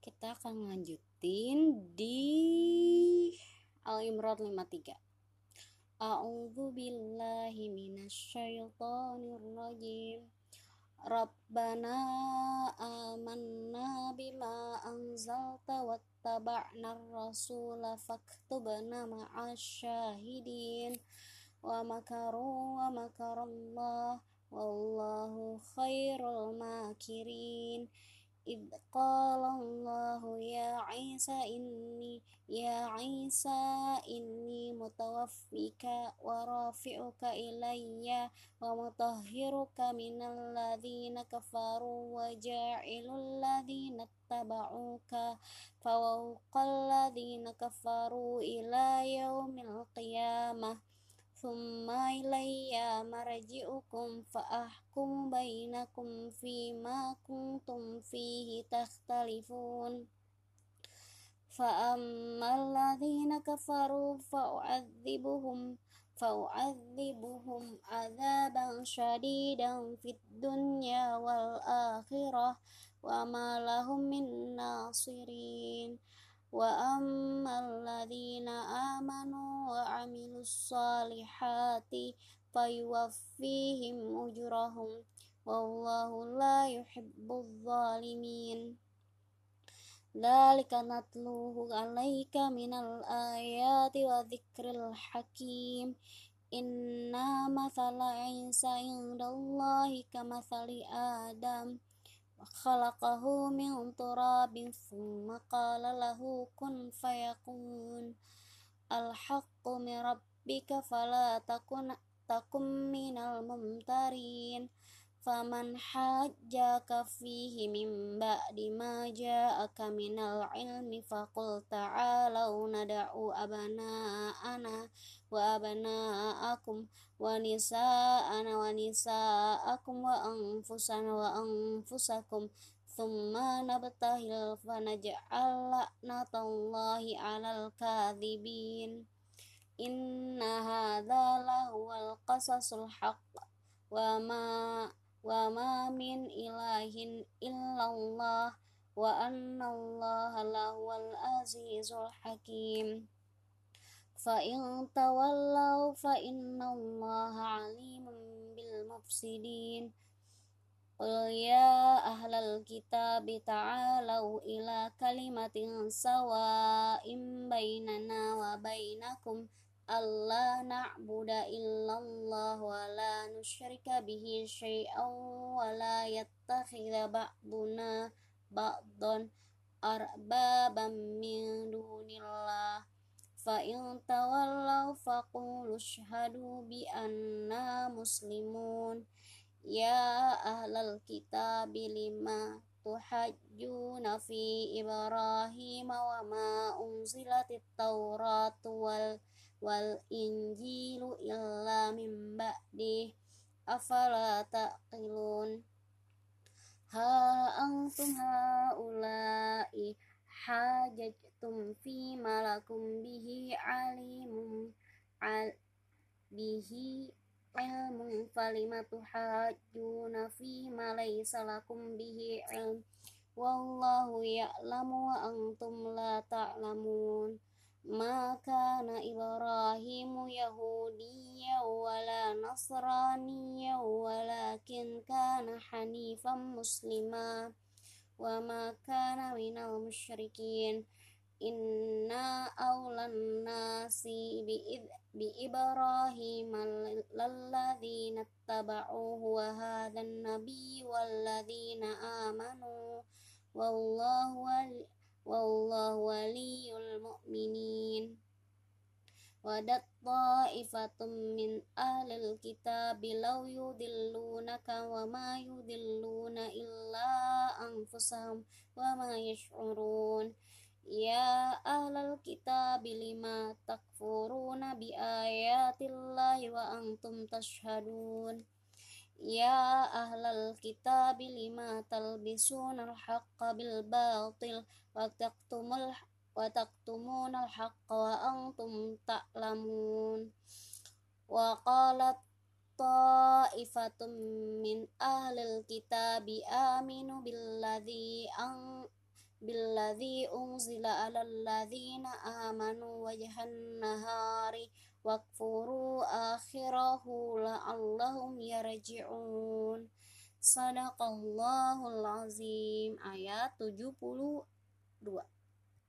Kita akan lanjutin di Al-Imran 53. A'udzu billahi minasyaitonir rajim. Rabbana amanna bima anzalta wattaba'na ar-rasula faktubna ma'asyahidin wa makaru wa makarallah wallahu khairul makirin. إذ قال الله يا عيسى إني متوفيك ورافعك إلي ومطهرك من الذين كفروا وجاعل الذين اتبعوك فوق الذين كفروا إلى يوم القيامة Thumma ilayya marji'ukum fa'ahkum bainakum fima kuntum fihi takhtalifun. Fa'ammal ladhina kafaru fa'u'adzibuhum adzaban syadidan fid dunya wal akhirah wa ma lahum min nasirin. Wa ammal ladhina amanu wa amilus salihati fayuwaffihim ujurahum wallahu la yuhibbuz zalimin. Dzalika natluhu 'alaika minal ayati wa dzikril hakim. Inna mathala 'Isa 'indallahi kamathali Adam. Khalaqahu min turabin thumma qala lahu kun fayakun. Al-haqqu min rabbika fala takum minal mumtarin. Faman hajjaka fihi min ba'di ma ja'aka minal ilmi faqul ta'alaw nada'u abana'ana wa abana'akum wa nisa'ana wa nisa'akum wa anfusana wa anfusakum thumma nabtahil fanaj'al la'natallahi 'alal kadhibin. Inna hadza lahuwal qasasul haqq wa ma min ilahin illallah wa annallaha lahuwal azizul hakim. Fa in tawallaw fa innallaha alimun bil mufsidin. Qul ya ahlal kitabi ta'alaw ila kalimatin sawa'in bainana wa bainakum Allah na'budu illallah wa la nusyrika bihi syai'an wa la yattakhidha ba'duna ba'dan arbaban min dunillah. Fa in tawallaw faqulu syahadu bi anna muslimun. Ya ahlal kitabi lima tuhajjuna fi Ibrahim wa ma unzilatit tauratu wal injilu illa min ba'dih afala taqilun. Ha antum haula'i hajajtum fi malakum bihi alimun bihi ilmun falimatu hajjuna fi ma laysa lakum bihi ilm wallahu ya'lamu wa antum la ta'lamun. Ma kana Ibrahimu Yahudiyya wala Nasraniyya walakin kana hanifan muslima wa ma kana minal musyrikin. Inna awlan nasi bi Ibrahim lalladzina taba'uhu wa hadzan nabiy walladzina amanu wallahu waliyul mu'minin. Wadat ta'ifatum min ahlil kitabi law yudillunaka wa ma yudilluna illa anfusahum wa ma yash'urun. Ya ahlal kitabi lima takfuruna bi ayatillahi wa antum tashhadun. Ya ahlal kitabi lima talbisunal haqqa bil batil wa taqtumunal haqqa wa antum ta'lamun. Wa qalat ta'ifatum min ahlil kitabi aminu billadhi billadzi unzila 'alal ladzina amanu wajhan nahari wakfuru akhirahu la'allahum yarji'un. Sadaqallahul azim. Ayat 72.